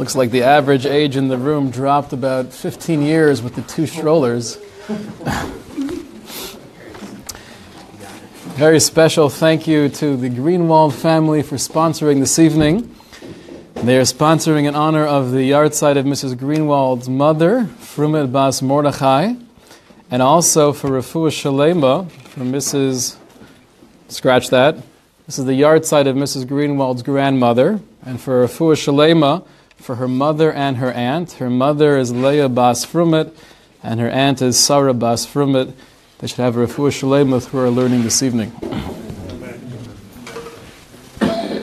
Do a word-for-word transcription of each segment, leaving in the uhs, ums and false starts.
Looks like the average age in the room dropped about fifteen years with the two strollers. Very special thank you to the Greenwald family for sponsoring this evening. They are sponsoring in honor of the yard site of Missus Greenwald's mother, Frumet Bas Mordechai, and also for Refuah Shalema, for Missus Scratch that. This is the yard site of Missus Greenwald's grandmother, and for Refuah Shalema, for her mother and her aunt. Her mother is Leah Bas Frumet, and her aunt is Sarah Bas Frumet. They should have a Refuah Shalema through our learning this evening. The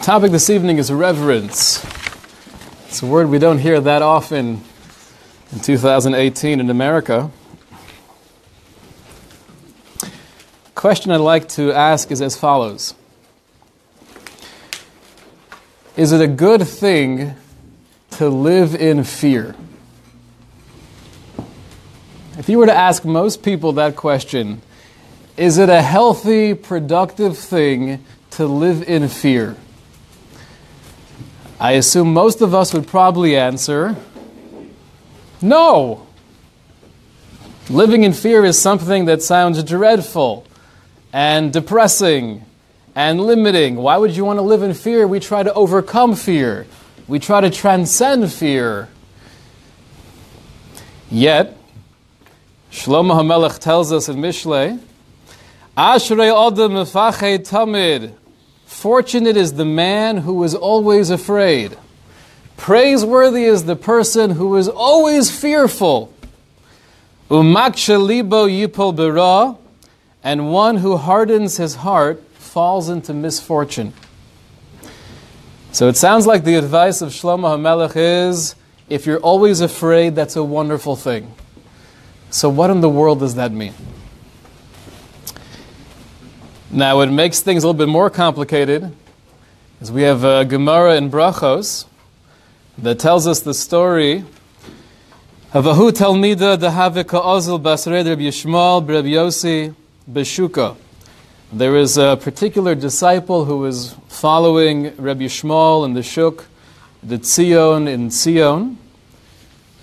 topic this evening is reverence. It's a word we don't hear that often in two thousand eighteen in America. The question I'd like to ask is as follows. Is it a good thing to live in fear? If you were to ask most people that question, is it a healthy, productive thing to live in fear? I assume most of us would probably answer, no. Living in fear is something that sounds dreadful and depressing and limiting. Why would you want to live in fear? We try to overcome fear. We try to transcend fear. Yet, Shlomo HaMelech tells us in Mishlei, Ashrei Odom Mefachei Tamid. Fortunate is the man who is always afraid. Praiseworthy is the person who is always fearful. Umakshe libo yipol bera. And one who hardens his heart falls into misfortune. So it sounds like the advice of Shlomo HaMelech is, if you're always afraid, that's a wonderful thing. So what in the world does that mean? Now, what makes things a little bit more complicated is we have a Gemara in Brachos that tells us the story of Ahu Talmida Dehave Ka'ozil Basrei Reb Yishmael Reb Yossi Beshuka. There is a particular disciple who is following Reb Yishmael in the Shuk, the Tzion in Tzion.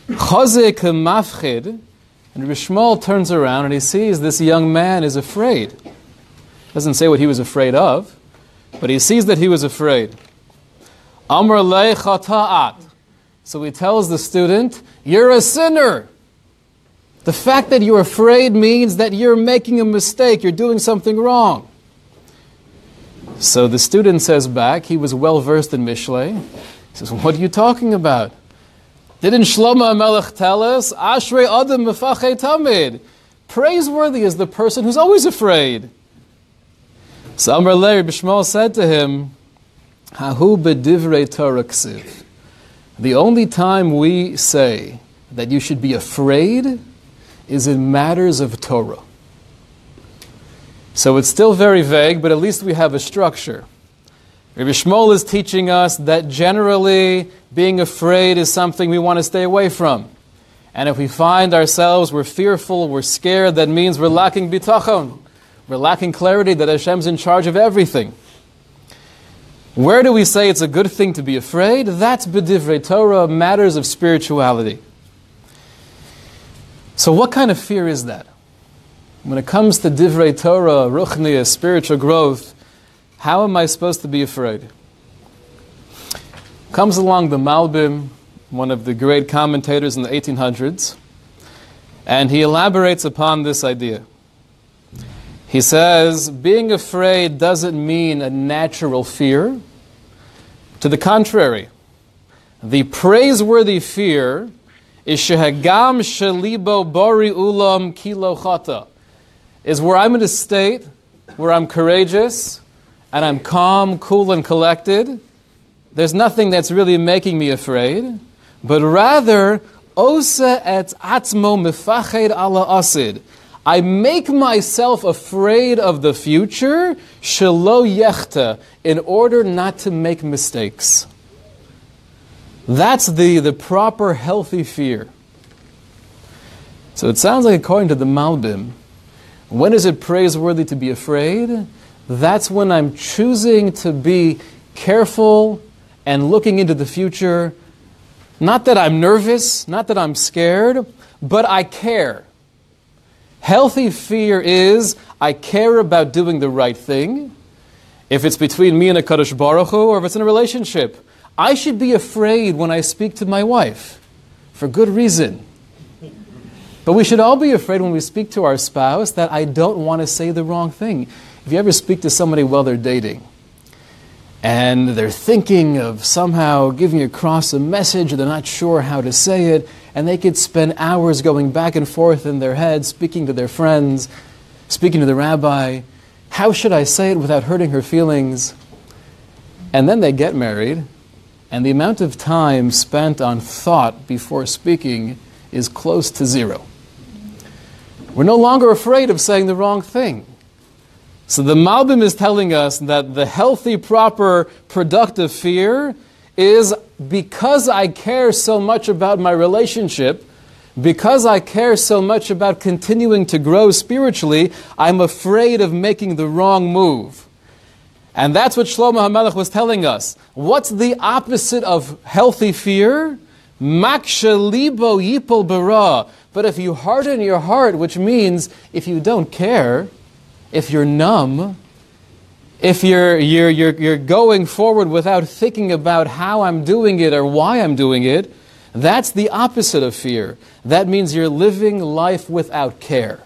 Chazek Mafchid. And Reb Shimon turns around and he sees this young man is afraid. Doesn't say what he was afraid of, but he sees that he was afraid. Amr lei chata'at. So he tells the student, you're a sinner. The fact that you're afraid means that you're making a mistake, you're doing something wrong. So the student says back, he was well versed in Mishlei. He says, what are you talking about? Didn't Shlomo HaMelech tell us, Ashrei Adam Mefachei Tamid? Praiseworthy is the person who's always afraid. So Amar Lei, Reb Shimon said to him, Hahu b'divrei Torah ksiv. The only time we say that you should be afraid is in matters of Torah. So it's still very vague, but at least we have a structure. Rebbe Yishmael is teaching us that generally being afraid is something we want to stay away from. And if we find ourselves, we're fearful, we're scared, that means we're lacking bitachon. We're lacking clarity that Hashem's in charge of everything. Where do we say it's a good thing to be afraid? That's b'divrei Torah, matters of spirituality. So what kind of fear is that? When it comes to divrei Torah, ruchniya, spiritual growth, how am I supposed to be afraid? Comes along the Malbim, one of the great commentators in the eighteen hundreds, and he elaborates upon this idea. He says, being afraid doesn't mean a natural fear. To the contrary, the praiseworthy fear is shehagam shelibo bori ulam kilo chata, is where I'm in a state where I'm courageous, and I'm calm, cool, and collected. There's nothing that's really making me afraid, but rather, osa et atzmo mefached ala asid. I make myself afraid of the future, shelo yechta, in order not to make mistakes. That's the, the proper, healthy fear. So it sounds like, according to the Malbim, when is it praiseworthy to be afraid? That's when I'm choosing to be careful and looking into the future. Not that I'm nervous, not that I'm scared, but I care. Healthy fear is, I care about doing the right thing. If it's between me and a Kadosh Baruch Hu, or if it's in a relationship, I should be afraid when I speak to my wife, for good reason. But we should all be afraid when we speak to our spouse that I don't want to say the wrong thing. If you ever speak to somebody while they're dating, and they're thinking of somehow giving across a message, they're not sure how to say it, and they could spend hours going back and forth in their head, speaking to their friends, speaking to the rabbi, how should I say it without hurting her feelings? And then they get married, and the amount of time spent on thought before speaking is close to zero. We're no longer afraid of saying the wrong thing. So the Malbim is telling us that the healthy, proper, productive fear is because I care so much about my relationship, because I care so much about continuing to grow spiritually, I'm afraid of making the wrong move. And that's what Shlomo HaMelech was telling us. What's the opposite of healthy fear? Makshalibo yipol bara. But if you harden your heart, which means if you don't care, if you're numb, if you're, you're, you're, you're going forward without thinking about how I'm doing it or why I'm doing it, that's the opposite of fear. That means you're living life without care.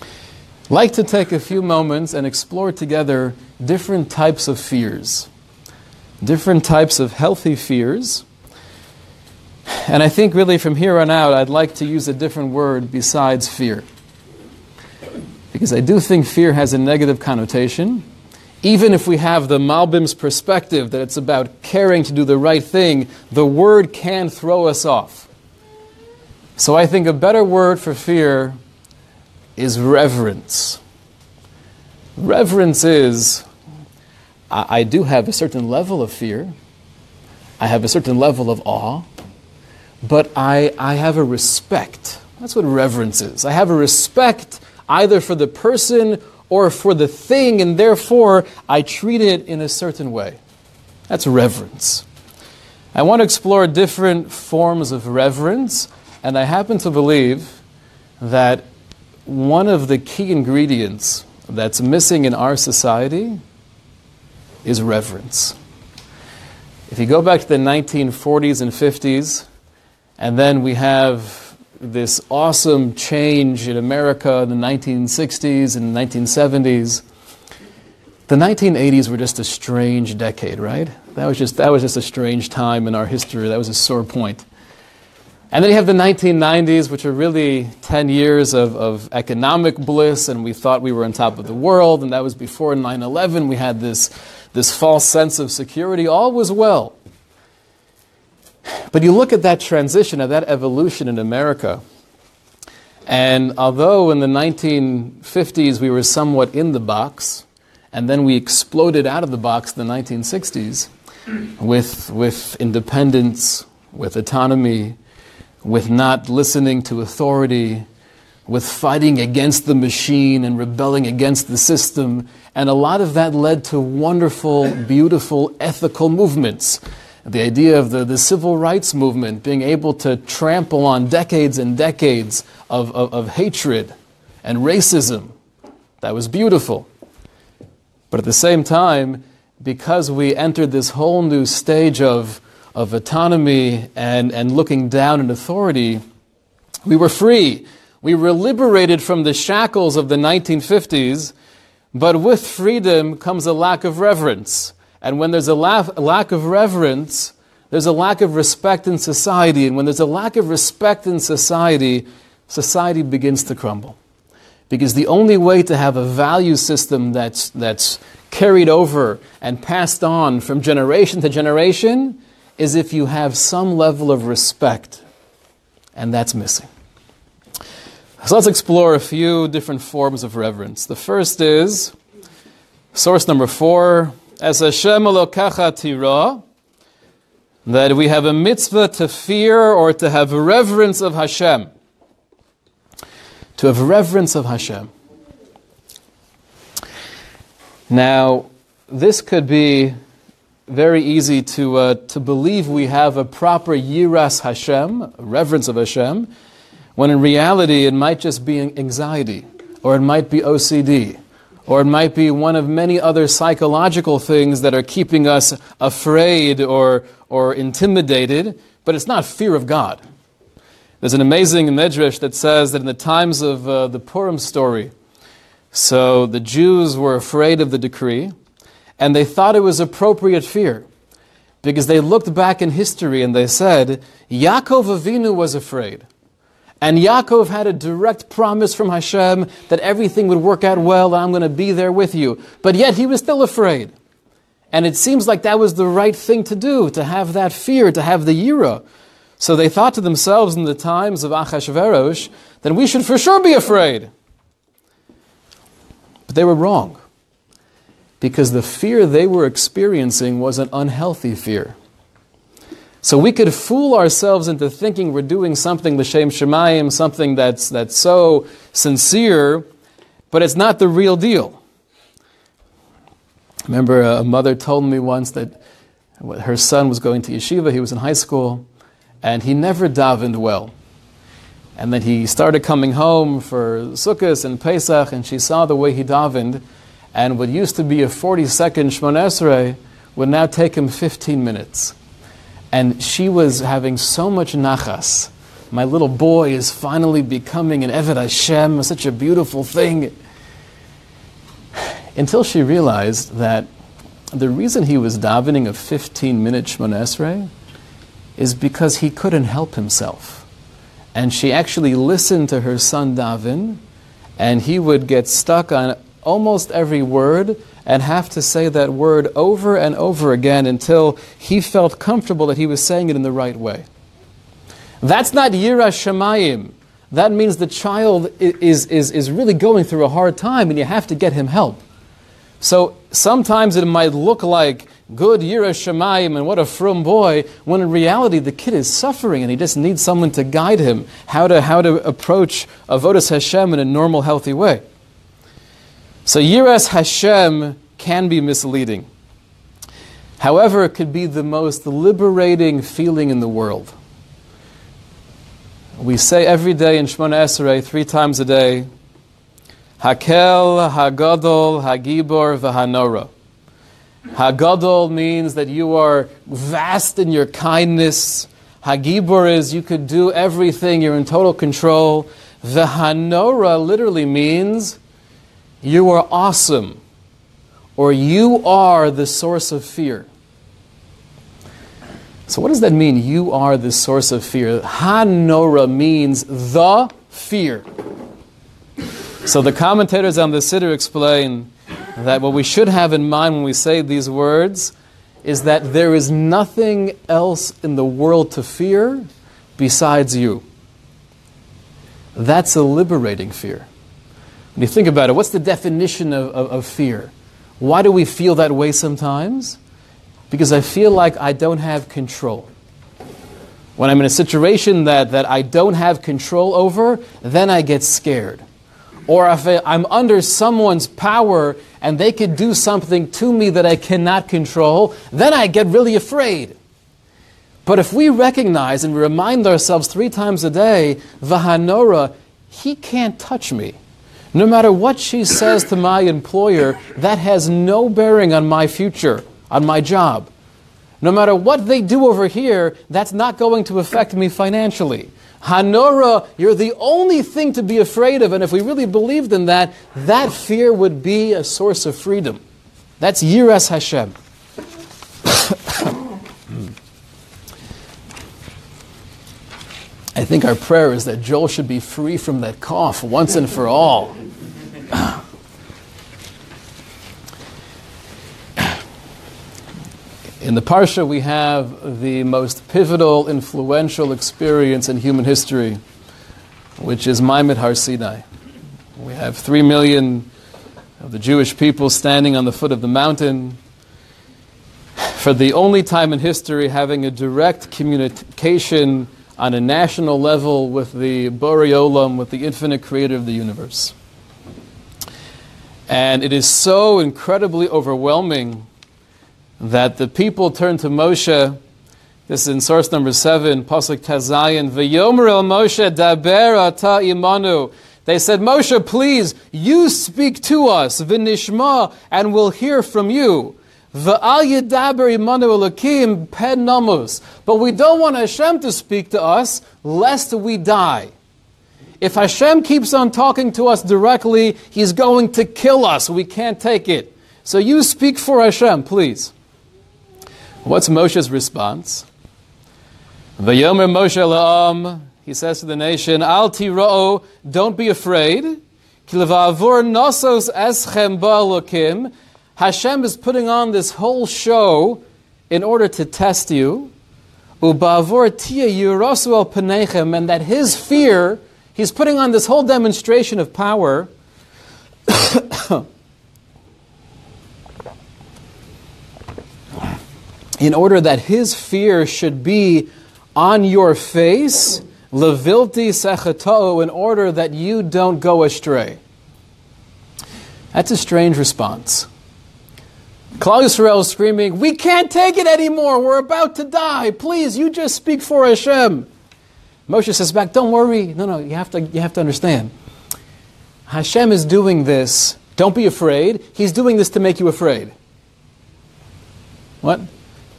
I'd like to take a few moments and explore together different types of fears, different types of healthy fears. And I think really from here on out, I'd like to use a different word besides fear, because I do think fear has a negative connotation. Even if we have the Malbim's perspective that it's about caring to do the right thing, the word can throw us off. So I think a better word for fear is reverence. Reverence is, I, I do have a certain level of fear, I have a certain level of awe, but I, I have a respect. That's what reverence is. I have a respect either for the person or for the thing, and therefore I treat it in a certain way. That's reverence. I want to explore different forms of reverence, and I happen to believe that one of the key ingredients that's missing in our society is reverence. If you go back to the nineteen forties and fifties, and then we have this awesome change in America in the nineteen sixties and nineteen seventies. The nineteen eighties were just a strange decade, right? That was just that was just a strange time in our history. That was a sore point. And then you have the nineteen nineties, which are really ten years of, of economic bliss, and we thought we were on top of the world, and that was before nine eleven. We had this, this false sense of security. All was well. But you look at that transition, at that evolution in America, and although in the nineteen fifties we were somewhat in the box, and then we exploded out of the box in the nineteen sixties with, with independence, with autonomy, with not listening to authority, with fighting against the machine and rebelling against the system, and a lot of that led to wonderful, beautiful, ethical movements. The idea of the, the civil rights movement being able to trample on decades and decades of, of, of hatred and racism. That was beautiful. But at the same time, because we entered this whole new stage of, of autonomy and, and looking down on authority, we were free. We were liberated from the shackles of the nineteen fifties, but with freedom comes a lack of reverence. And when there's a lack, lack of reverence, there's a lack of respect in society. And when there's a lack of respect in society, society begins to crumble. Because the only way to have a value system that's, that's carried over and passed on from generation to generation is if you have some level of respect. And that's missing. So let's explore a few different forms of reverence. The first is, source number four, As Hashem Elokecha Tira, that we have a mitzvah to fear or to have reverence of Hashem. To have reverence of Hashem. Now, this could be very easy to uh, to believe we have a proper yiras Hashem, reverence of Hashem, when in reality it might just be anxiety, or it might be O C D, or it might be one of many other psychological things that are keeping us afraid or or intimidated, but it's not fear of God. There's an amazing medrash that says that in the times of uh, the Purim story, so the Jews were afraid of the decree, and they thought it was appropriate fear, because they looked back in history and they said, Yaakov Avinu was afraid. And Yaakov had a direct promise from Hashem that everything would work out well, and I'm going to be there with you. But yet he was still afraid. And it seems like that was the right thing to do, to have that fear, to have the yira. So they thought to themselves in the times of Achashverosh, then we should for sure be afraid. But they were wrong. Because the fear they were experiencing was an unhealthy fear. So we could fool ourselves into thinking we're doing something l'shem shemayim, something that's that's so sincere, but it's not the real deal. I remember a mother told me once that her son was going to yeshiva, he was in high school, and he never davened well. And then he started coming home for Sukkot and Pesach, and she saw the way he davened, and what used to be a forty-second Shemona Eseray would now take him fifteen minutes. And she was having so much nachas. My little boy is finally becoming an Eved Hashem, such a beautiful thing. Until she realized that the reason he was davening a fifteen-minute Shemona Esrei is because he couldn't help himself. And she actually listened to her son daven, and he would get stuck on almost every word and have to say that word over and over again until he felt comfortable that he was saying it in the right way. That's not Yira Shemayim. That means the child is, is, is really going through a hard time and you have to get him help. So sometimes it might look like good Yira Shemayim and what a frum boy, when in reality the kid is suffering and he just needs someone to guide him how to, how to approach Avodas Hashem in a normal, healthy way. So Yiras Hashem can be misleading. However, it could be the most liberating feeling in the world. We say every day in Shemona Esrei, three times a day, Hakel, Hagadol, Hagibor, Vahanora. Hagadol means that you are vast in your kindness. Hagibor is you could do everything, you're in total control. Vahanora literally means you are awesome, or you are the source of fear. So what does that mean, you are the source of fear? Ha-nora means the fear. So the commentators on the Siddur explain that what we should have in mind when we say these words is that there is nothing else in the world to fear besides you. That's a liberating fear. When you think about it, what's the definition of, of, of fear? Why do we feel that way sometimes? Because I feel like I don't have control. When I'm in a situation that, that I don't have control over, then I get scared. Or if I'm under someone's power and they could do something to me that I cannot control, then I get really afraid. But if we recognize and remind ourselves three times a day, Vahanora, he can't touch me. No matter what she says to my employer, that has no bearing on my future, on my job. No matter what they do over here, that's not going to affect me financially. Hanora, you're the only thing to be afraid of, and if we really believed in that, that fear would be a source of freedom. That's Yiras Hashem. I think our prayer is that Joel should be free from that cough once and for all. In the Parsha we have the most pivotal, influential experience in human history, which is Maimed Har Sinai. We have three million of the Jewish people standing on the foot of the mountain, for the only time in history having a direct communication on a national level with the Bori Olam, with the infinite creator of the universe. And it is so incredibly overwhelming that the people turn to Moshe. This is in source number seven, Pasuk Tazayin. V'yomer el Moshe daber ata imanu. They said, Moshe, please, you speak to us, v'nishma, and we'll hear from you. V'al yedaber imanu elokim pen namus. But we don't want Hashem to speak to us, lest we die. If Hashem keeps on talking to us directly, He's going to kill us. We can't take it. So you speak for Hashem, please. What's Moshe's response? V'yomer Moshe la'am, he says to the nation, Al tira'o, don't be afraid. Ki leva'avur nosos eschem ba'alokim. Hashem is putting on this whole show in order to test you. U'ba'avur tia yurasu al penechem, and that His fear... He's putting on this whole demonstration of power. In order that his fear should be on your face, levilti sechato, in order that you don't go astray. That's a strange response. Klal Yisrael is screaming, we can't take it anymore, we're about to die, please, you just speak for Hashem. Moshe says back, don't worry. No, no, you have to, you have to understand. Hashem is doing this. Don't be afraid. He's doing this to make you afraid. What?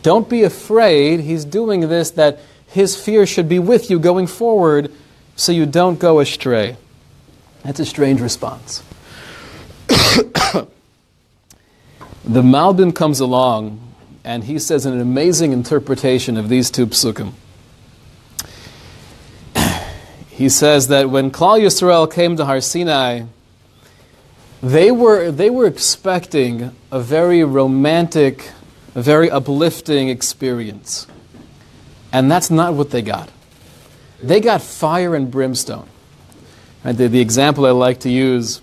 Don't be afraid. He's doing this that his fear should be with you going forward so you don't go astray. That's a strange response. The Malbim comes along and he says an amazing interpretation of these two psukim. He says that when Klal Yisrael came to Har Sinai, they were, they were expecting a very romantic, a very uplifting experience. And that's not what they got. They got fire and brimstone. And the, the example I like to use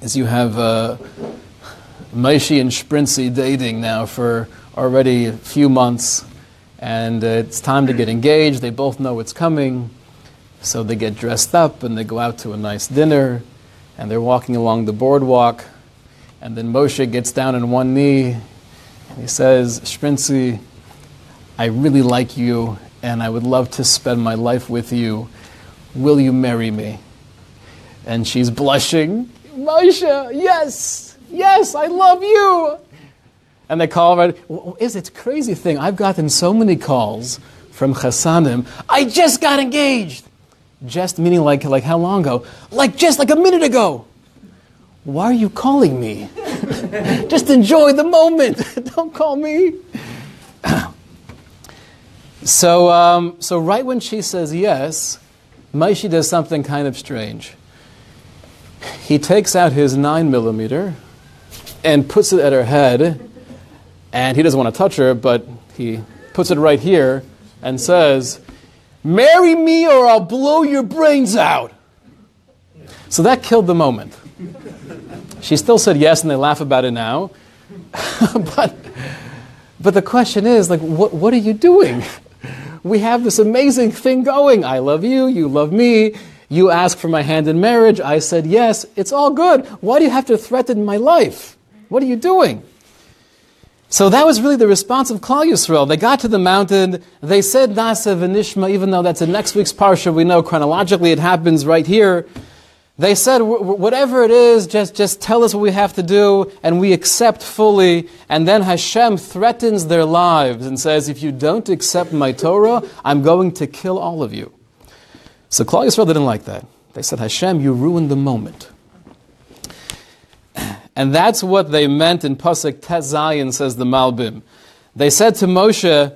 is you have uh, Maishi and Shprinzi dating now for already a few months. And uh, it's time to get engaged. They both know it's coming. So they get dressed up and they go out to a nice dinner and they're walking along the boardwalk and then Moshe gets down on one knee and he says, Shprinzi, I really like you and I would love to spend my life with you. Will you marry me? And she's blushing, Moshe, yes, yes, I love you. And they call her, it's a crazy thing. I've gotten so many calls from Chassanim, I just got engaged. Just meaning like like how long ago? Like just like a minute ago. Why are you calling me? Just enjoy the moment. Don't call me. so um, so right when she says yes, Maishi does something kind of strange. He takes out his nine millimeter and puts it at her head, and he doesn't want to touch her, but he puts it right here and says, marry me or I'll blow your brains out. So that killed the moment. She still said yes, and they laugh about it now. but but the question is, like, what, what are you doing? We have this amazing thing going. I love you, you love me. You ask for my hand in marriage. I said yes. It's all good. Why do you have to threaten my life? What are you doing? So that was really the response of Klal Yisrael. They got to the mountain, they said Nase v'nishma, even though that's in next week's parsha, we know chronologically it happens right here. They said, whatever it is, just, just tell us what we have to do, and we accept fully. And then Hashem threatens their lives and says, if you don't accept my Torah, I'm going to kill all of you. So Klal Yisrael didn't like that. They said, Hashem, you ruined the moment. And that's what they meant in Pasuk Tezayin, says the Malbim. They said to Moshe,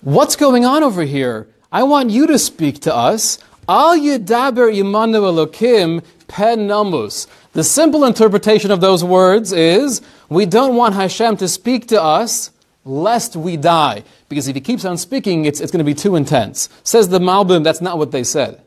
what's going on over here? I want you to speak to us. Al yedaber imanu elokim pen namus. The simple interpretation of those words is, we don't want Hashem to speak to us, lest we die. Because if he keeps on speaking, it's, it's going to be too intense. Says the Malbim, that's not what they said.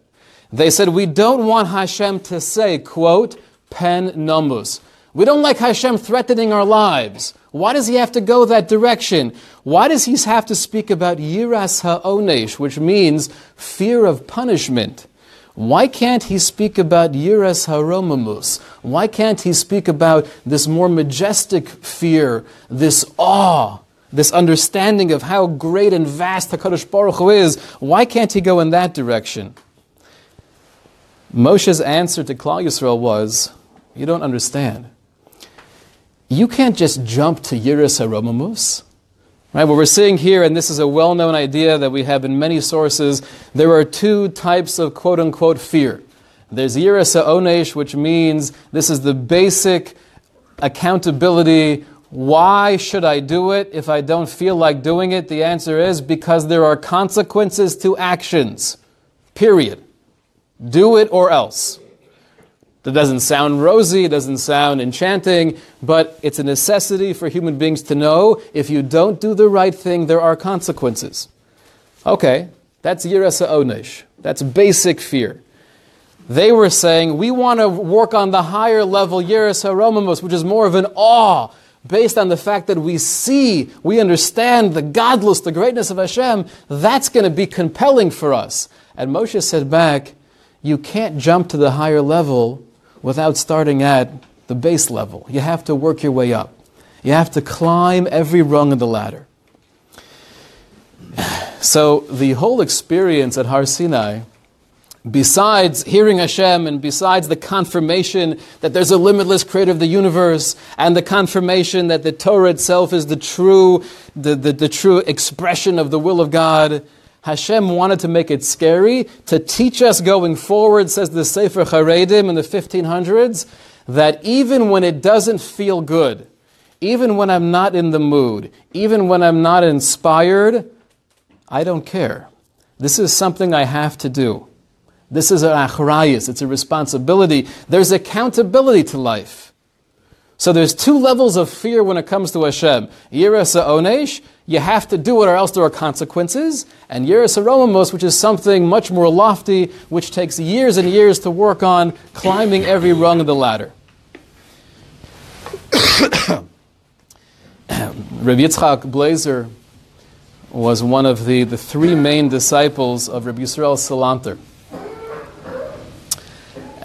They said, we don't want Hashem to say, quote, pen namus. We don't like Hashem threatening our lives. Why does he have to go that direction? Why does he have to speak about yiras ha'onesh, which means fear of punishment? Why can't he speak about Yiras Haromamus? Why can't he speak about this more majestic fear, this awe, this understanding of how great and vast HaKadosh Baruch Hu is? Why can't he go in that direction? Moshe's answer to Klal Yisrael was, you don't understand. You can't just jump to Yiras Haromamus. Right, what we're seeing here, and this is a well-known idea that we have in many sources, there are two types of quote-unquote fear. There's Yiras HaOnesh, which means this is the basic accountability. Why should I do it if I don't feel like doing it? The answer is because there are consequences to actions. Period. Do it or else. That doesn't sound rosy, it doesn't sound enchanting, but it's a necessity for human beings to know if you don't do the right thing, there are consequences. Okay, that's Yiras HaOnesh. That's basic fear. They were saying, we want to work on the higher level Yiras HaRomamus, which is more of an awe, based on the fact that we see, we understand the godless, the greatness of Hashem. That's going to be compelling for us. And Moshe said back, you can't jump to the higher level without starting at the base level. You have to work your way up. You have to climb every rung of the ladder. So the whole experience at Har Sinai, besides hearing Hashem and besides the confirmation that there's a limitless creator of the universe and the confirmation that the Torah itself is the true, the, the, the true expression of the will of God, Hashem wanted to make it scary, to teach us going forward, says the Sefer Haredim in the fifteen hundreds, that even when it doesn't feel good, even when I'm not in the mood, even when I'm not inspired, I don't care. This is something I have to do. This is an achrayus, it's a responsibility. There's accountability to life. So there's two levels of fear when it comes to Hashem. Yiras HaOnesh, you have to do it or else there are consequences. And Yiras HaRomamus, which is something much more lofty, which takes years and years to work on, climbing every rung of the ladder. Rabbi Yitzchak Blazer was one of the, the three main disciples of Rabbi Yisrael Salanter.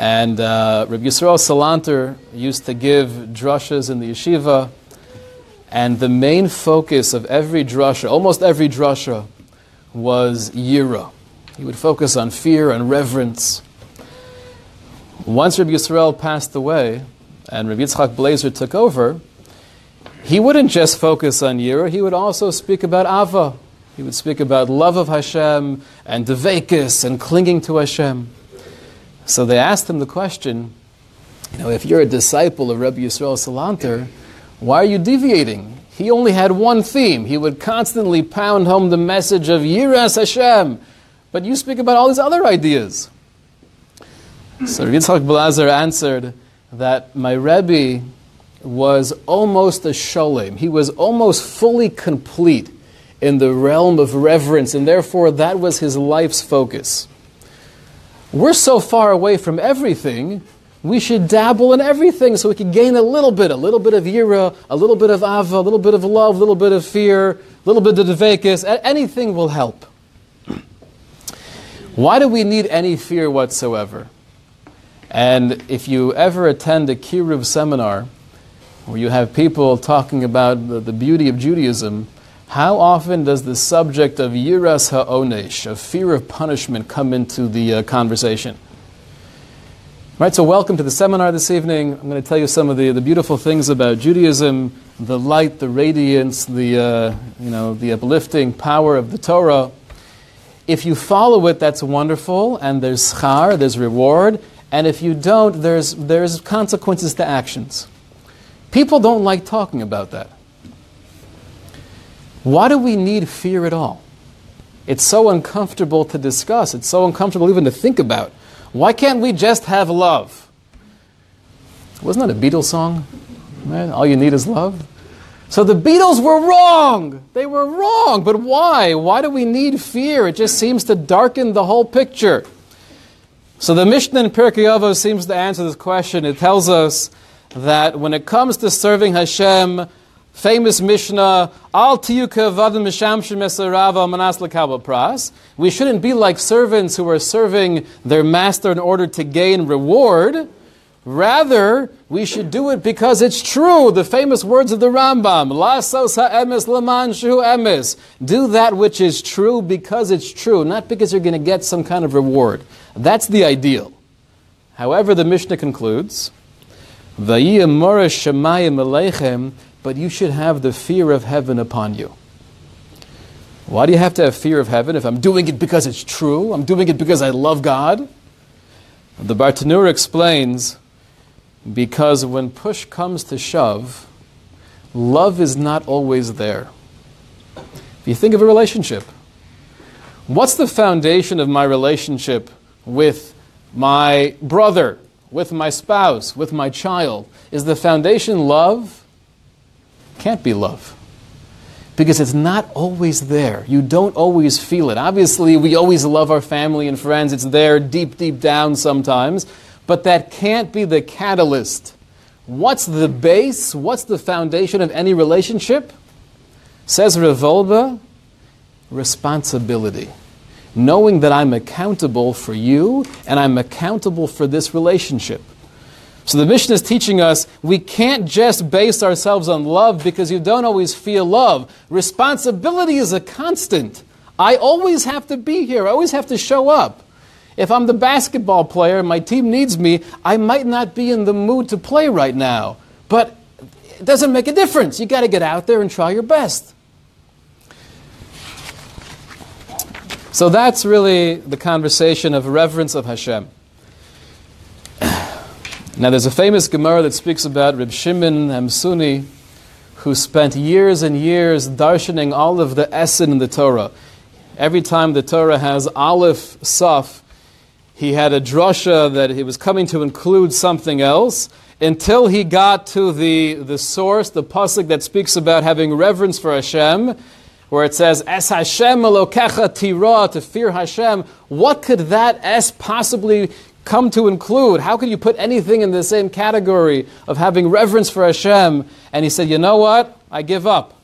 And uh, Rabbi Yisrael Salanter used to give drushas in the yeshiva, and the main focus of every drusha, almost every drusha, was yira. He would focus on fear and reverence. Once Rabbi Yisrael passed away, and Rabbi Yitzchak Blazer took over, he wouldn't just focus on yira, he would also speak about ava. He would speak about love of Hashem, and devekis, and clinging to Hashem. So they asked him the question, you know, if you're a disciple of Rabbi Yisrael Salanter, why are you deviating? He only had one theme. He would constantly pound home the message of Yiras Hashem. But you speak about all these other ideas. So Rabbi Yitzchak Blazer answered that my Rebbe was almost a sholem. He was almost fully complete in the realm of reverence, and therefore that was his life's focus. We're so far away from everything, we should dabble in everything so we can gain a little bit, a little bit of yira, a little bit of ava, a little bit of love, a little bit of fear, a little bit of devekis. Anything will help. Why do we need any fear whatsoever? And if you ever attend a Kiruv seminar, where you have people talking about the, the beauty of Judaism, how often does the subject of Yiras HaOnesh, of fear of punishment, come into the uh, conversation? Right, so welcome to the seminar this evening. I'm going to tell you some of the, the beautiful things about Judaism, the light, the radiance, the uh, you know, the uplifting power of the Torah. If you follow it, that's wonderful, and there's schar, there's reward, and if you don't, there's there's consequences to actions. People don't like talking about that. Why do we need fear at all? It's so uncomfortable to discuss. It's so uncomfortable even to think about. Why can't we just have love? Wasn't that a Beatles song? Man, all you need is love. So the Beatles were wrong. They were wrong. But why? Why do we need fear? It just seems to darken the whole picture. So the Mishnah in Pirkei Avot seems to answer this question. It tells us that when it comes to serving Hashem, Famous Mishnah, Al Tiyuka Vadim Mishamshim Esarava Manas Lekabel Pras. We shouldn't be like servants who are serving their master in order to gain reward. Rather, we should do it because it's true. The famous words of the Rambam, Lasos ha'emes leman shehu emes. Do that which is true because it's true, not because you're going to get some kind of reward. That's the ideal. However, the Mishnah concludes, Vayiyamora shemayim aleichem, but you should have the fear of heaven upon you. Why do you have to have fear of heaven if I'm doing it because it's true? I'm doing it because I love God? The Bartanura explains, because when push comes to shove, love is not always there. If you think of a relationship, what's the foundation of my relationship with my brother, with my spouse, with my child? Is the foundation love? Can't be love, because it's not always there. You don't always feel it. Obviously, we always love our family and friends. It's there deep, deep down sometimes, but that can't be the catalyst. What's the base? What's the foundation of any relationship? Says Revolba, responsibility. Knowing that I'm accountable for you and I'm accountable for this relationship. So the Mishnah is teaching us we can't just base ourselves on love because you don't always feel love. Responsibility is a constant. I always have to be here. I always have to show up. If I'm the basketball player and my team needs me, I might not be in the mood to play right now. But it doesn't make a difference. You got to get out there and try your best. So that's really the conversation of reverence of Hashem. Now, there's a famous Gemara that speaks about Reb Shimon Hemsuni, who spent years and years darshaning all of the Essen in the Torah. Every time the Torah has Aleph, Saf, he had a drasha that he was coming to include something else, until he got to the, the source, the pasuk that speaks about having reverence for Hashem, where it says, Es Hashem Elokecha Tira, to fear Hashem. What could that S possibly come to include? How can you put anything in the same category of having reverence for Hashem? And he said, you know what? I give up.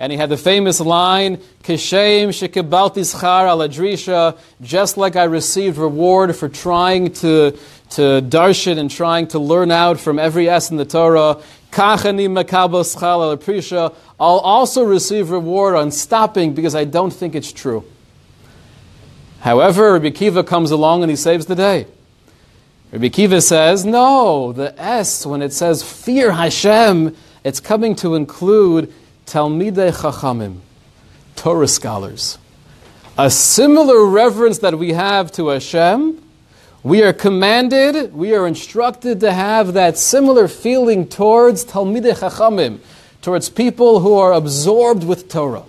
And he had the famous line, Kishem shekibalti schar ala drisha, just like I received reward for trying to, to darshan and trying to learn out from every S in the Torah, kach ani makabel schar ala prisha, I'll also receive reward on stopping because I don't think it's true. However, Rabbi Akiva comes along and he saves the day. Rabbi Akiva says, no, the S, when it says fear Hashem, it's coming to include Talmidei Chachamim, Torah scholars. A similar reverence that we have to Hashem, we are commanded, we are instructed to have that similar feeling towards Talmidei Chachamim, towards people who are absorbed with Torah.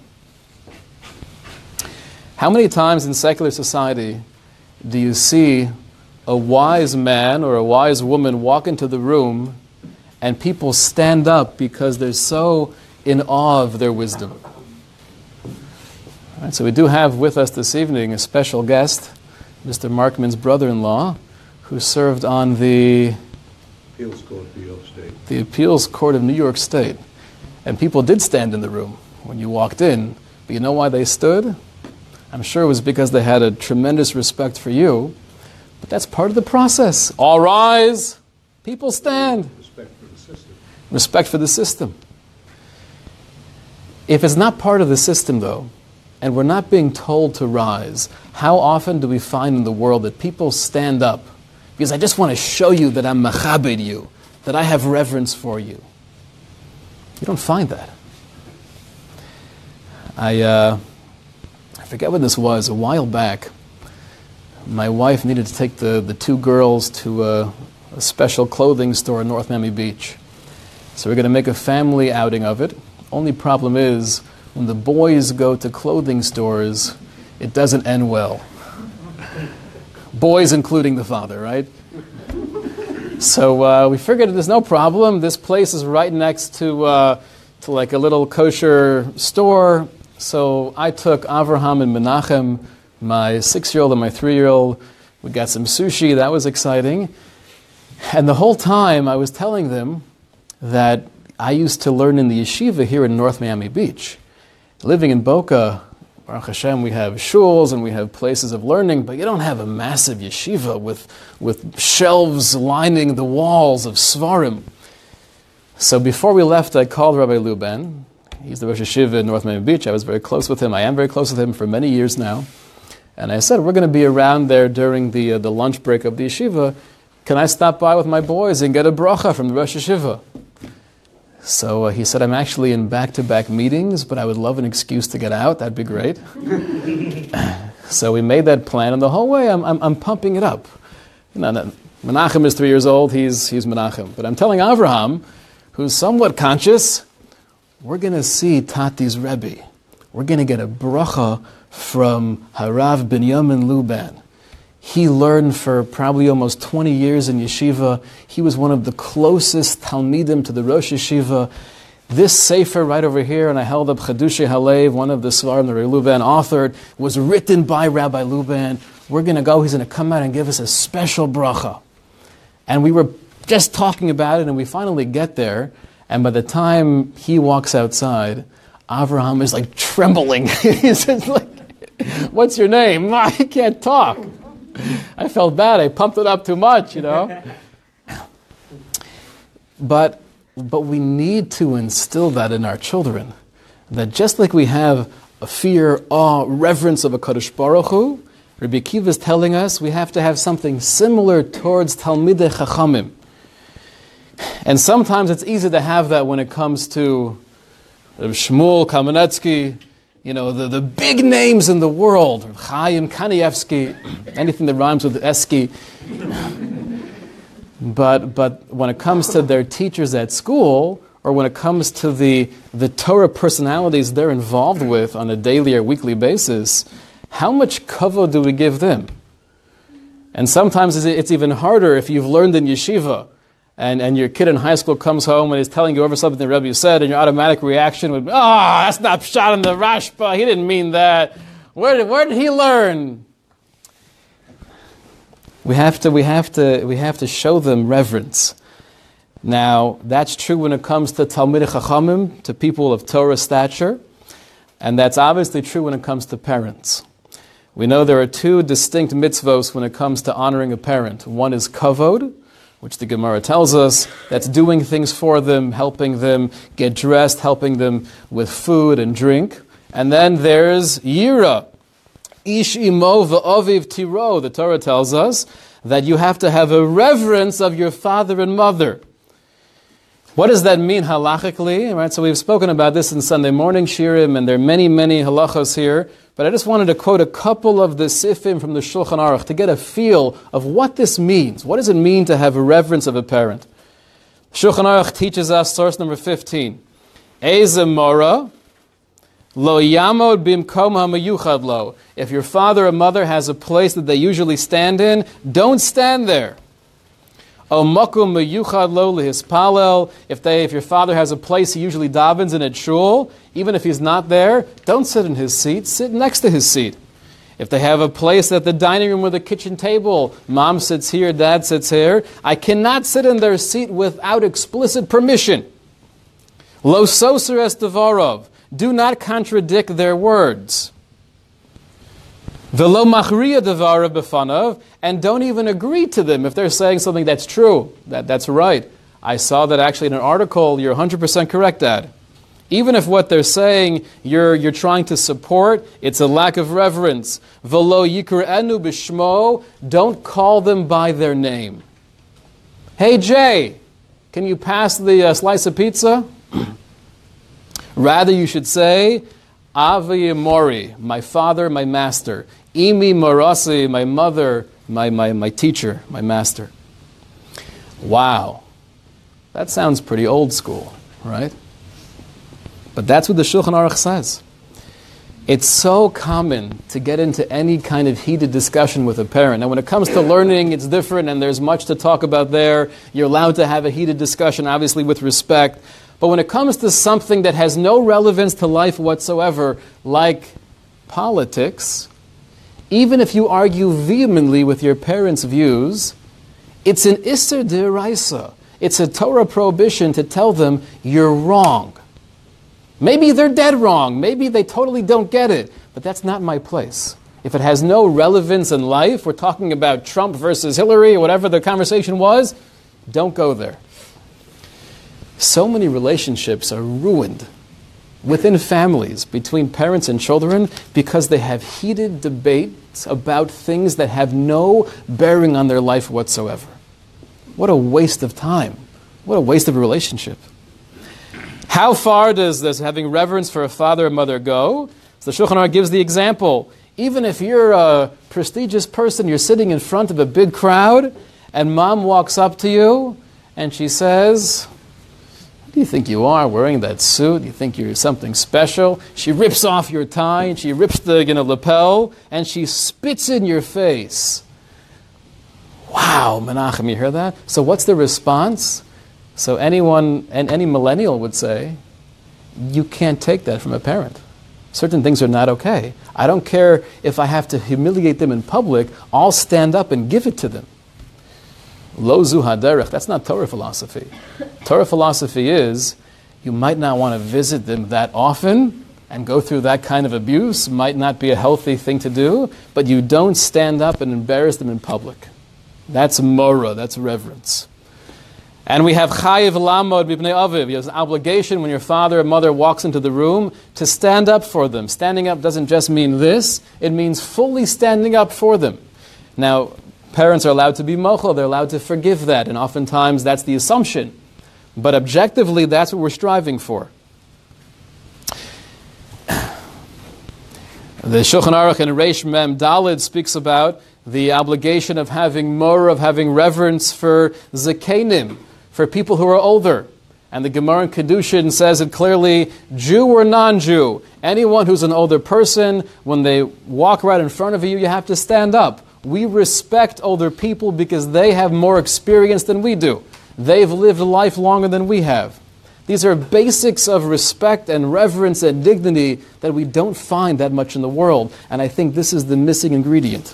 How many times in secular society do you see a wise man or a wise woman walk into the room and people stand up because they're so in awe of their wisdom? All right, so we do have with us this evening a special guest, Mister Markman's brother-in-law, who served on the Appeals Court of New York State. The Appeals Court of New York State. And people did stand in the room when you walked in, but you know why they stood? I'm sure it was because they had a tremendous respect for you, but that's part of the process. All rise. People stand. Respect for the system. Respect for the system. If it's not part of the system, though, and we're not being told to rise, how often do we find in the world that people stand up? Because I just want to show you that I'm machabed you, that I have reverence for you. You don't find that. I... Uh, I forget what this was, a while back, my wife needed to take the, the two girls to a, a special clothing store in North Miami Beach. So we're going to make a family outing of it. Only problem is, when the boys go to clothing stores, it doesn't end well. Boys including the father, right? So uh, we figured there's no problem. This place is right next to, uh, to like a little kosher store. So I took Avraham and Menachem, my six-year-old and my three-year-old. We got some sushi. That was exciting. And the whole time I was telling them that I used to learn in the yeshiva here in North Miami Beach. Living in Boca, Baruch Hashem, we have shuls and we have places of learning, but you don't have a massive yeshiva with, with shelves lining the walls of svarim. So before we left, I called Rabbi Luban. He's the Rosh Yeshiva in North Miami Beach. I was very close with him. I am very close with him for many years now. And I said, we're going to be around there during the uh, the lunch break of the yeshiva. Can I stop by with my boys and get a bracha from the Rosh Yeshiva? So uh, he said, I'm actually in back-to-back meetings, but I would love an excuse to get out. That'd be great. So we made that plan, and the whole way I'm I'm, I'm pumping it up. You know, no, Menachem is three years old. He's, he's Menachem. But I'm telling Avraham, who's somewhat conscious, we're going to see Tati's Rebbe. We're going to get a bracha from Harav Binyamin Luban. He learned for probably almost twenty years in yeshiva. He was one of the closest Talmidim to the Rosh Yeshiva. This Sefer right over here, and I held up Chadushi Halev, one of the Svarim that Rabbi Luban authored, was written by Rabbi Luban. We're going to go, he's going to come out and give us a special bracha. And we were just talking about it, and we finally get there, and by the time he walks outside, Avraham is like trembling. He's like, what's your name? I can't talk. I felt bad. I pumped it up too much, you know. But but we need to instill that in our children, that just like we have a fear, awe, reverence of a Kadosh Baruch Hu, Rabbi Akiva is telling us we have to have something similar towards Talmidei Chachamim. And sometimes it's easy to have that when it comes to Shmuel Kamenetsky, you know, the, the big names in the world, Chaim Kanievsky, anything that rhymes with Esky. But but when it comes to their teachers at school, or when it comes to the, the Torah personalities they're involved with on a daily or weekly basis, how much kavod do we give them? And sometimes it's, it's even harder if you've learned in yeshiva, And and your kid in high school comes home and is telling you over something the Rebbe said, and your automatic reaction would be, "Ah, oh, that's not pshat in the Rashba. He didn't mean that. Where did where did he learn?" We have to we have to we have to show them reverence. Now that's true when it comes to Talmidei Chachamim, to people of Torah stature, and that's obviously true when it comes to parents. We know there are two distinct mitzvos when it comes to honoring a parent. One is kavod, which the Gemara tells us, that's doing things for them, helping them get dressed, helping them with food and drink. And then there's yira. Ish imo v'oviv tiro. The Torah tells us that you have to have a reverence of your father and mother. What does that mean halachically? Right, so we've spoken about this in Sunday morning shirim, and there are many, many halachos here. But I just wanted to quote a couple of the sifim from the Shulchan Aruch to get a feel of what this means. What does it mean to have a reverence of a parent? Shulchan Aruch teaches us, source number fifteen, Eze mora lo yamod bimkom hamayuchad lo. If your father or mother has a place that they usually stand in, don't stand there. O makum mayuchad lo lehispalel. If they, if your father has a place he usually davens in at shul, even if he's not there, don't sit in his seat. Sit next to his seat. If they have a place at the dining room or the kitchen table, mom sits here, dad sits here, I cannot sit in their seat without explicit permission. Lo soser es devarov. Do not contradict their words. V'lo machriya devarav b'fanav. And don't even agree to them if they're saying something that's true, that, that's right. I saw that actually in an article. You're one hundred percent correct, Dad. Even if what they're saying you're you're trying to support, it's a lack of reverence. V'lo yikra'enu b'shmo. Don't call them by their name. Hey, Jay, can you pass the uh, slice of pizza? Rather, you should say, Avi Mori, my father, my master. Imi Morasi, my mother, my, my, my teacher, my master. Wow. That sounds pretty old school, right? But that's what the Shulchan Aruch says. It's so common to get into any kind of heated discussion with a parent. Now, when it comes to learning, it's different, and there's much to talk about there. You're allowed to have a heated discussion, obviously, with respect. But when it comes to something that has no relevance to life whatsoever, like politics, even if you argue vehemently with your parents' views, it's an isser d'oraisa. It's a Torah prohibition to tell them you're wrong. Maybe they're dead wrong. Maybe they totally don't get it. But that's not my place. If it has no relevance in life, we're talking about Trump versus Hillary or whatever the conversation was, don't go there. So many relationships are ruined within families, between parents and children, because they have heated debates about things that have no bearing on their life whatsoever. What a waste of time. What a waste of a relationship. How far does this having reverence for a father and mother go? So the Shulchan Aruch gives the example. Even if you're a prestigious person, you're sitting in front of a big crowd, and mom walks up to you, and she says, "Do you think you are wearing that suit? Do you think you're something special?" She rips off your tie, and she rips the you know, lapel, and she spits in your face. Wow, Menachem, you hear that? So what's the response? So anyone, and any millennial would say, you can't take that from a parent. Certain things are not okay. I don't care if I have to humiliate them in public, I'll stand up and give it to them. Lo zu haderech, that's not Torah philosophy. Torah philosophy is, you might not want to visit them that often, and go through that kind of abuse might not be a healthy thing to do, but you don't stand up and embarrass them in public. That's mora, that's reverence. And we have chayiv lamod b'pnei aviv. You have an obligation when your father and mother walks into the room to stand up for them. Standing up doesn't just mean this, it means fully standing up for them. Now, parents are allowed to be mochel, they're allowed to forgive that, and oftentimes that's the assumption. But objectively, that's what we're striving for. The Shulchan Aruch in Reish Mem Daled speaks about the obligation of having more, of having reverence for zakenim, for people who are older. And the Gemara in Kedushin says it clearly, Jew or non-Jew, anyone who's an older person, when they walk right in front of you, you have to stand up. We respect older people because they have more experience than we do. They've lived life longer than we have. These are basics of respect and reverence and dignity that we don't find that much in the world. And I think this is the missing ingredient.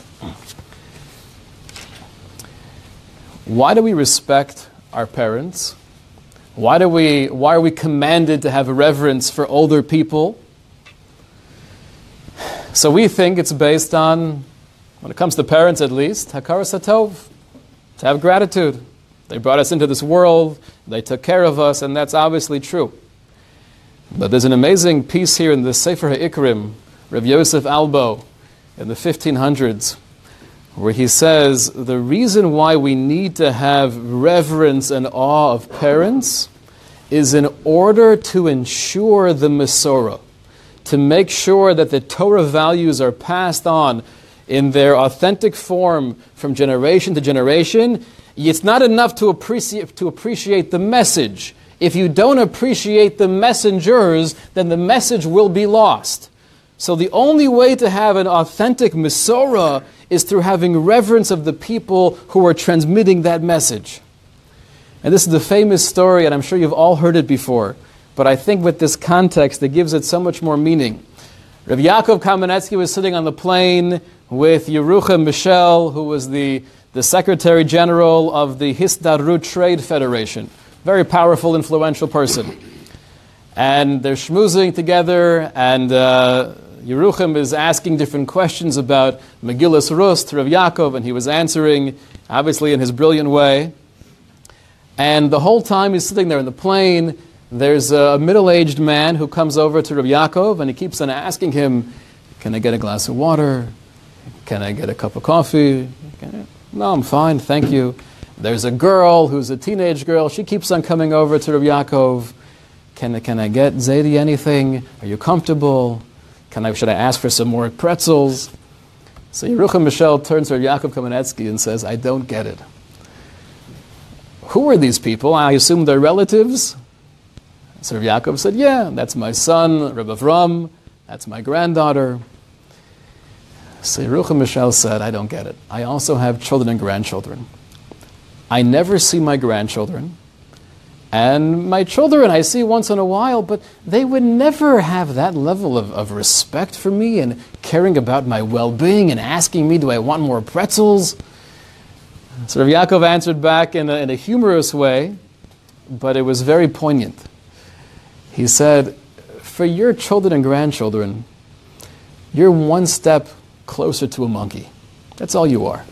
Why do we respect our parents? Why do we, why are we commanded to have a reverence for older people? So we think it's based on, when it comes to parents at least, hakara satov, to have gratitude. They brought us into this world, they took care of us, and that's obviously true. But there's an amazing piece here in the Sefer HaIkrim, Rabbi Yosef Albo, in the fifteen hundreds, where he says, the reason why we need to have reverence and awe of parents is in order to ensure the Mesorah, to make sure that the Torah values are passed on in their authentic form from generation to generation. It's not enough to appreciate, to appreciate the message. If you don't appreciate the messengers, then the message will be lost. So the only way to have an authentic Mesorah is through having reverence of the people who are transmitting that message. And this is the famous story, and I'm sure you've all heard it before, but I think with this context, it gives it so much more meaning. Rav Yaakov Kamenetsky was sitting on the plane with Yerucham Meshel, who was the the Secretary General of the Hisdarut Trade Federation. Very powerful, influential person. And they're schmoozing together, and uh, Yerucham is asking different questions about Megillus Rust, Rav Yaakov, and he was answering, obviously in his brilliant way. And the whole time he's sitting there in the plane, there's a middle-aged man who comes over to Rav Yaakov, and he keeps on asking him, can I get a glass of water? Can I get a cup of coffee? Can I? No, I'm fine, thank you. There's a girl who's a teenage girl. She keeps on coming over to Rabbi Yaakov. Can, can I get Zaidi anything? Are you comfortable? Can I, should I ask for some more pretzels? So Yerucham Meshel turns to Rabbi Yaakov Kamenetsky and says, I don't get it. Who are these people? I assume they're relatives? So Rabbi Yaakov said, yeah, that's my son, Rabbi Avram. That's my granddaughter. So Yerucham Meshel said, I don't get it. I also have children and grandchildren. I never see my grandchildren. And my children I see once in a while, but they would never have that level of, of respect for me and caring about my well-being and asking me, do I want more pretzels? So Rav Yaakov answered back in a, in a humorous way. but it was very poignant. He said, for your children and grandchildren, you're one step closer to a monkey. That's all you are.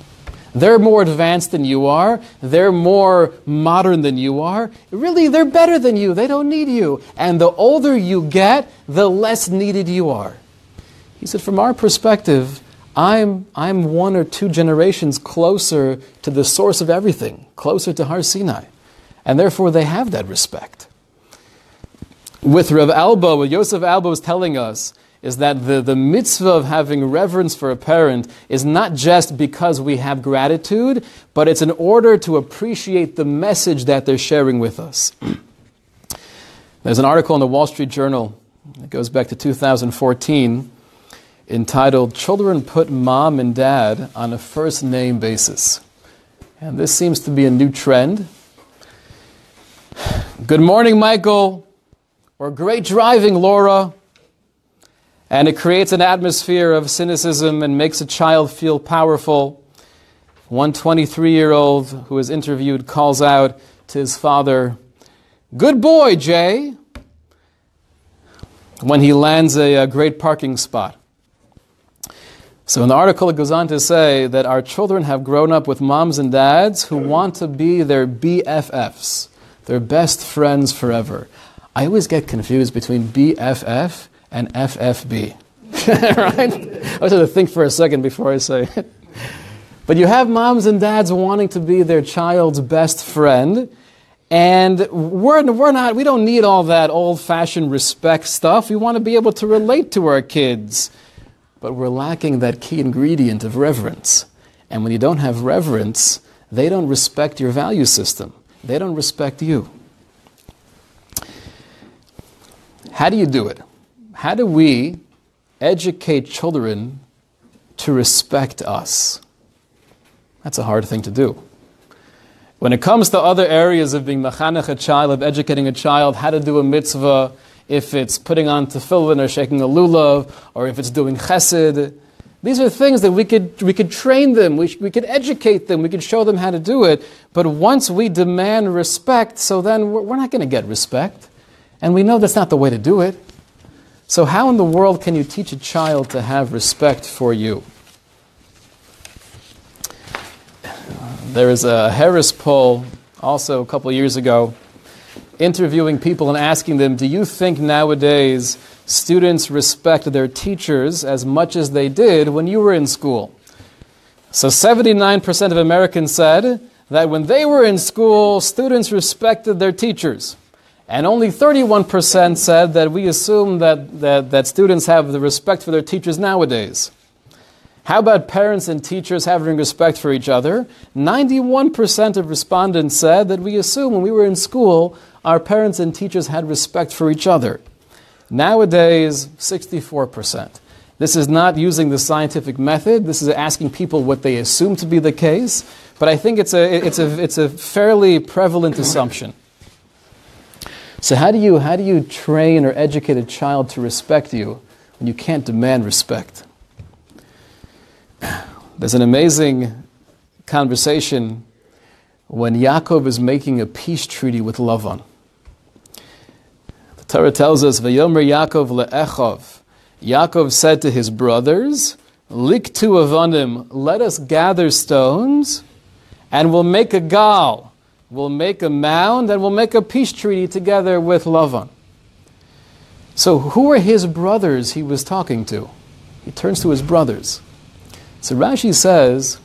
They're more advanced than you are. They're more modern than you are. Really, they're better than you. They don't need you. And the older you get, the less needed you are. He said, from our perspective, I'm, I'm one or two generations closer to the source of everything, closer to Har Sinai. And therefore, they have that respect. With Rav Albo, what Yosef Albo is telling us is that the, the mitzvah of having reverence for a parent is not just because we have gratitude, but it's in order to appreciate the message that they're sharing with us. There's an article in the Wall Street Journal that goes back to two thousand fourteen entitled, Children Put Mom and Dad on a First Name Basis. And this seems to be a new trend. Good morning, Michael, or great driving, Laura. And it creates an atmosphere of cynicism and makes a child feel powerful. One twenty-three-year-old who is interviewed calls out to his father, "Good boy, Jay," when he lands a, a great parking spot. So in the article it goes on to say that our children have grown up with moms and dads who want to be their B F Fs, their best friends forever. I always get confused between B F F and F F B, right? I was going to think for a second before I say it. But you have moms and dads wanting to be their child's best friend, and we're we're not we don't need all that old-fashioned respect stuff. We want to be able to relate to our kids, but we're lacking that key ingredient of reverence. And when you don't have reverence, they don't respect your value system. They don't respect you. How do you do it? How do we educate children to respect us? That's a hard thing to do. When it comes to other areas of being mechanech a child, of educating a child how to do a mitzvah, if it's putting on tefillin or shaking a lulav, or if it's doing chesed, these are things that we could we could train them, we, we could educate them, we could show them how to do it. But once we demand respect, so then we're, we're not going to get respect. And we know that's not the way to do it. So how in the world can you teach a child to have respect for you? There is a Harris poll, also a couple years ago, interviewing people and asking them, do you think nowadays students respect their teachers as much as they did when you were in school? So seventy-nine percent of Americans said that when they were in school, students respected their teachers. And only thirty-one percent said that we assume that, that, that students have the respect for their teachers nowadays. How about parents and teachers having respect for each other? ninety-one percent of respondents said that we assume when we were in school, our parents and teachers had respect for each other. Nowadays, sixty-four percent. This is not using the scientific method. This is asking people what they assume to be the case. But I think it's a, it's a, it's a fairly prevalent assumption. So how do you how do you train or educate a child to respect you when you can't demand respect? There's an amazing conversation when Yaakov is making a peace treaty with Lavan. The Torah tells us, "Vayomer Yaakov le'echav." Yaakov said to his brothers, "Liktu avanim, let us gather stones, and we'll make a gal." We'll make a mound and we'll make a peace treaty together with Lavan. So who are his brothers he was talking to? He turns to his brothers. So Rashi says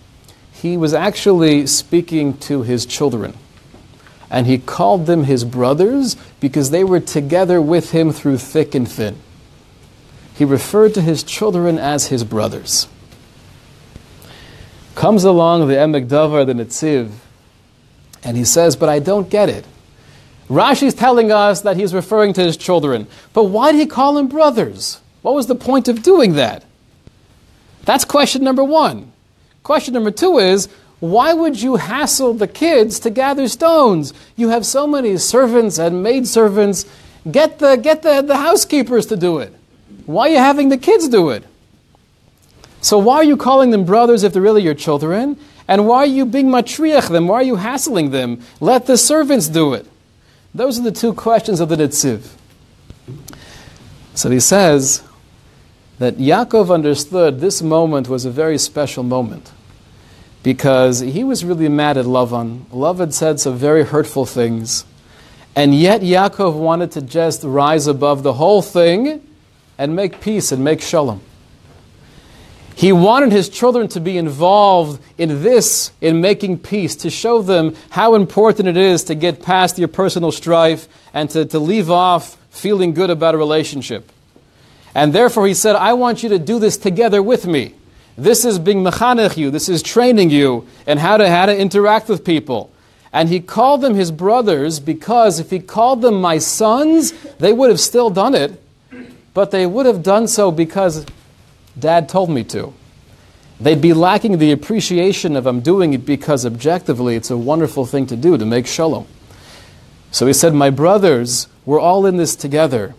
he was actually speaking to his children. And he called them his brothers because they were together with him through thick and thin. He referred to his children as his brothers. Comes along the Emek Davar, the Netziv, and he says, but I don't get it. Rashi's telling us that he's referring to his children. But why did he call them brothers? What was the point of doing that? That's question number one. Question number two is, why would you hassle the kids to gather stones? You have so many servants and maidservants. Get the, get the, the housekeepers to do it. Why are you having the kids do it? So why are you calling them brothers if they're really your children? And why are you being matriach them? Why are you hassling them? Let the servants do it. Those are the two questions of the Netziv. So he says that Yaakov understood this moment was a very special moment because he was really mad at Lavan. Lavan said some very hurtful things, and yet Yaakov wanted to just rise above the whole thing and make peace and make shalom. He wanted his children to be involved in this, in making peace, to show them how important it is to get past your personal strife and to, to leave off feeling good about a relationship. And therefore he said, I want you to do this together with me. This is being mechanech you, this is training you in how to, how to interact with people. And he called them his brothers because if he called them my sons, they would have still done it, but they would have done so because Dad told me to. They'd be lacking the appreciation of I'm doing it because objectively it's a wonderful thing to do, to make shalom. So he said, my brothers, we're all in this together.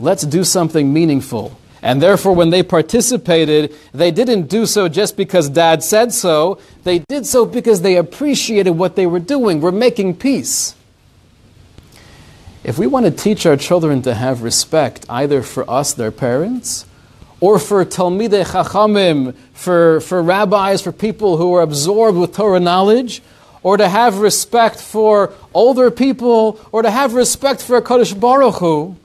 Let's do something meaningful. And therefore, when they participated, they didn't do so just because Dad said so. They did so because they appreciated what they were doing. We're making peace. If we want to teach our children to have respect, either for us, their parents, or for Talmidei Chachamim, for, for rabbis, for people who are absorbed with Torah knowledge, or to have respect for older people, or to have respect for HaKadosh Baruch Hu,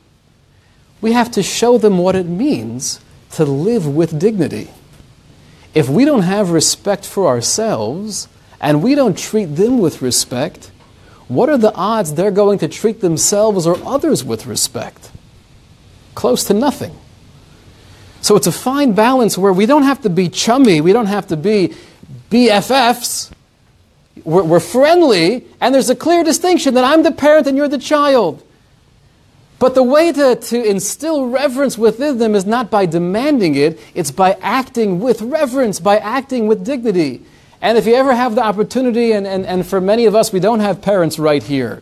we have to show them what it means to live with dignity. If we don't have respect for ourselves, and we don't treat them with respect, what are the odds they're going to treat themselves or others with respect? Close to nothing. So it's a fine balance where we don't have to be chummy, we don't have to be B F Fs, we're, we're friendly, and there's a clear distinction that I'm the parent and you're the child. But the way to, to instill reverence within them is not by demanding it, it's by acting with reverence, by acting with dignity. And if you ever have the opportunity, and, and, and for many of us, we don't have parents right here,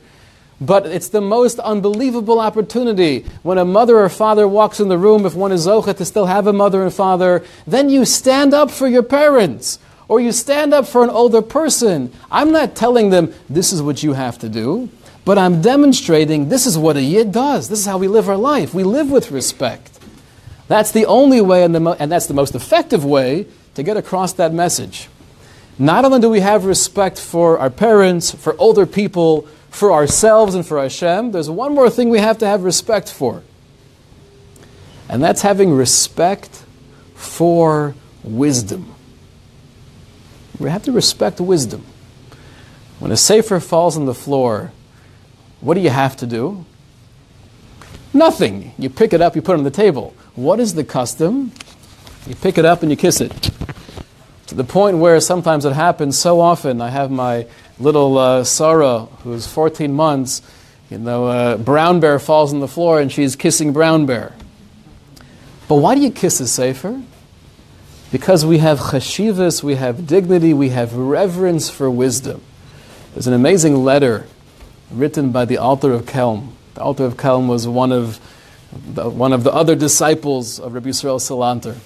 but it's the most unbelievable opportunity when a mother or father walks in the room, if one is zocheh to still have a mother and father, then you stand up for your parents, or you stand up for an older person. I'm not telling them, this is what you have to do. But I'm demonstrating this is what a yid does. This is how we live our life. We live with respect. That's the only way, and, the mo- and that's the most effective way to get across that message. Not only do we have respect for our parents, for older people, for ourselves and for Hashem, there's one more thing we have to have respect for. And that's having respect for wisdom. We have to respect wisdom. When a sefer falls on the floor, what do you have to do? Nothing. You pick it up, you put it on the table. What is the custom? You pick it up and you kiss it. To the point where sometimes it happens so often. I have my little uh, Sarah, who's fourteen months, you know, uh, brown bear falls on the floor and she's kissing brown bear. But why do you kiss a sefer? Because we have chashivas, we have dignity, we have reverence for wisdom. There's an amazing letter written by the Alter of Kelm. The Alter of Kelm was one of the, one of the other disciples of Rabbi Yisrael Salanter.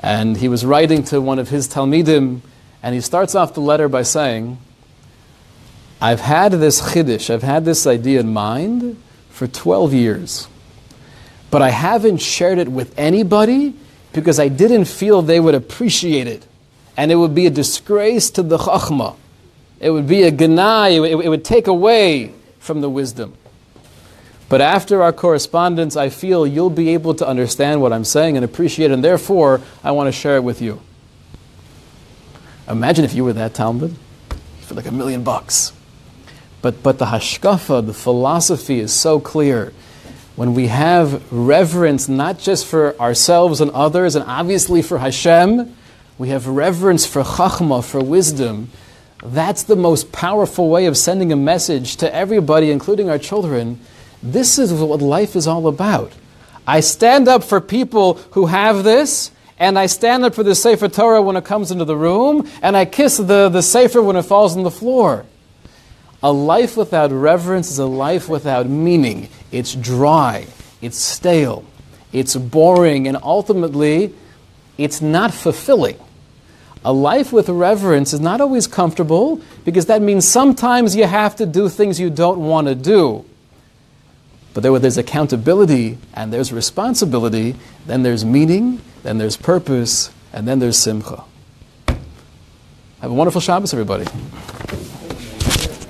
And he was writing to one of his Talmidim, and he starts off the letter by saying, I've had this chiddush, I've had this idea in mind for twelve years, but I haven't shared it with anybody because I didn't feel they would appreciate it, and it would be a disgrace to the Chachma. It would be a ganai, it would take away from the wisdom. But after our correspondence, I feel you'll be able to understand what I'm saying and appreciate it, and therefore, I want to share it with you. Imagine if you were that Talmud for like a million bucks. But, but the hashkafa, the philosophy is so clear. When we have reverence, not just for ourselves and others, and obviously for Hashem, we have reverence for chachma, for wisdom. That's the most powerful way of sending a message to everybody, including our children. This is what life is all about. I stand up for people who have this, and I stand up for the Sefer Torah when it comes into the room, and I kiss the, the Sefer when it falls on the floor. A life without reverence is a life without meaning. It's dry, it's stale, it's boring, and ultimately, it's not fulfilling. A life with reverence is not always comfortable, because that means sometimes you have to do things you don't want to do. But there, where there's accountability and there's responsibility, then there's meaning, then there's purpose, and then there's simcha. Have a wonderful Shabbos, everybody.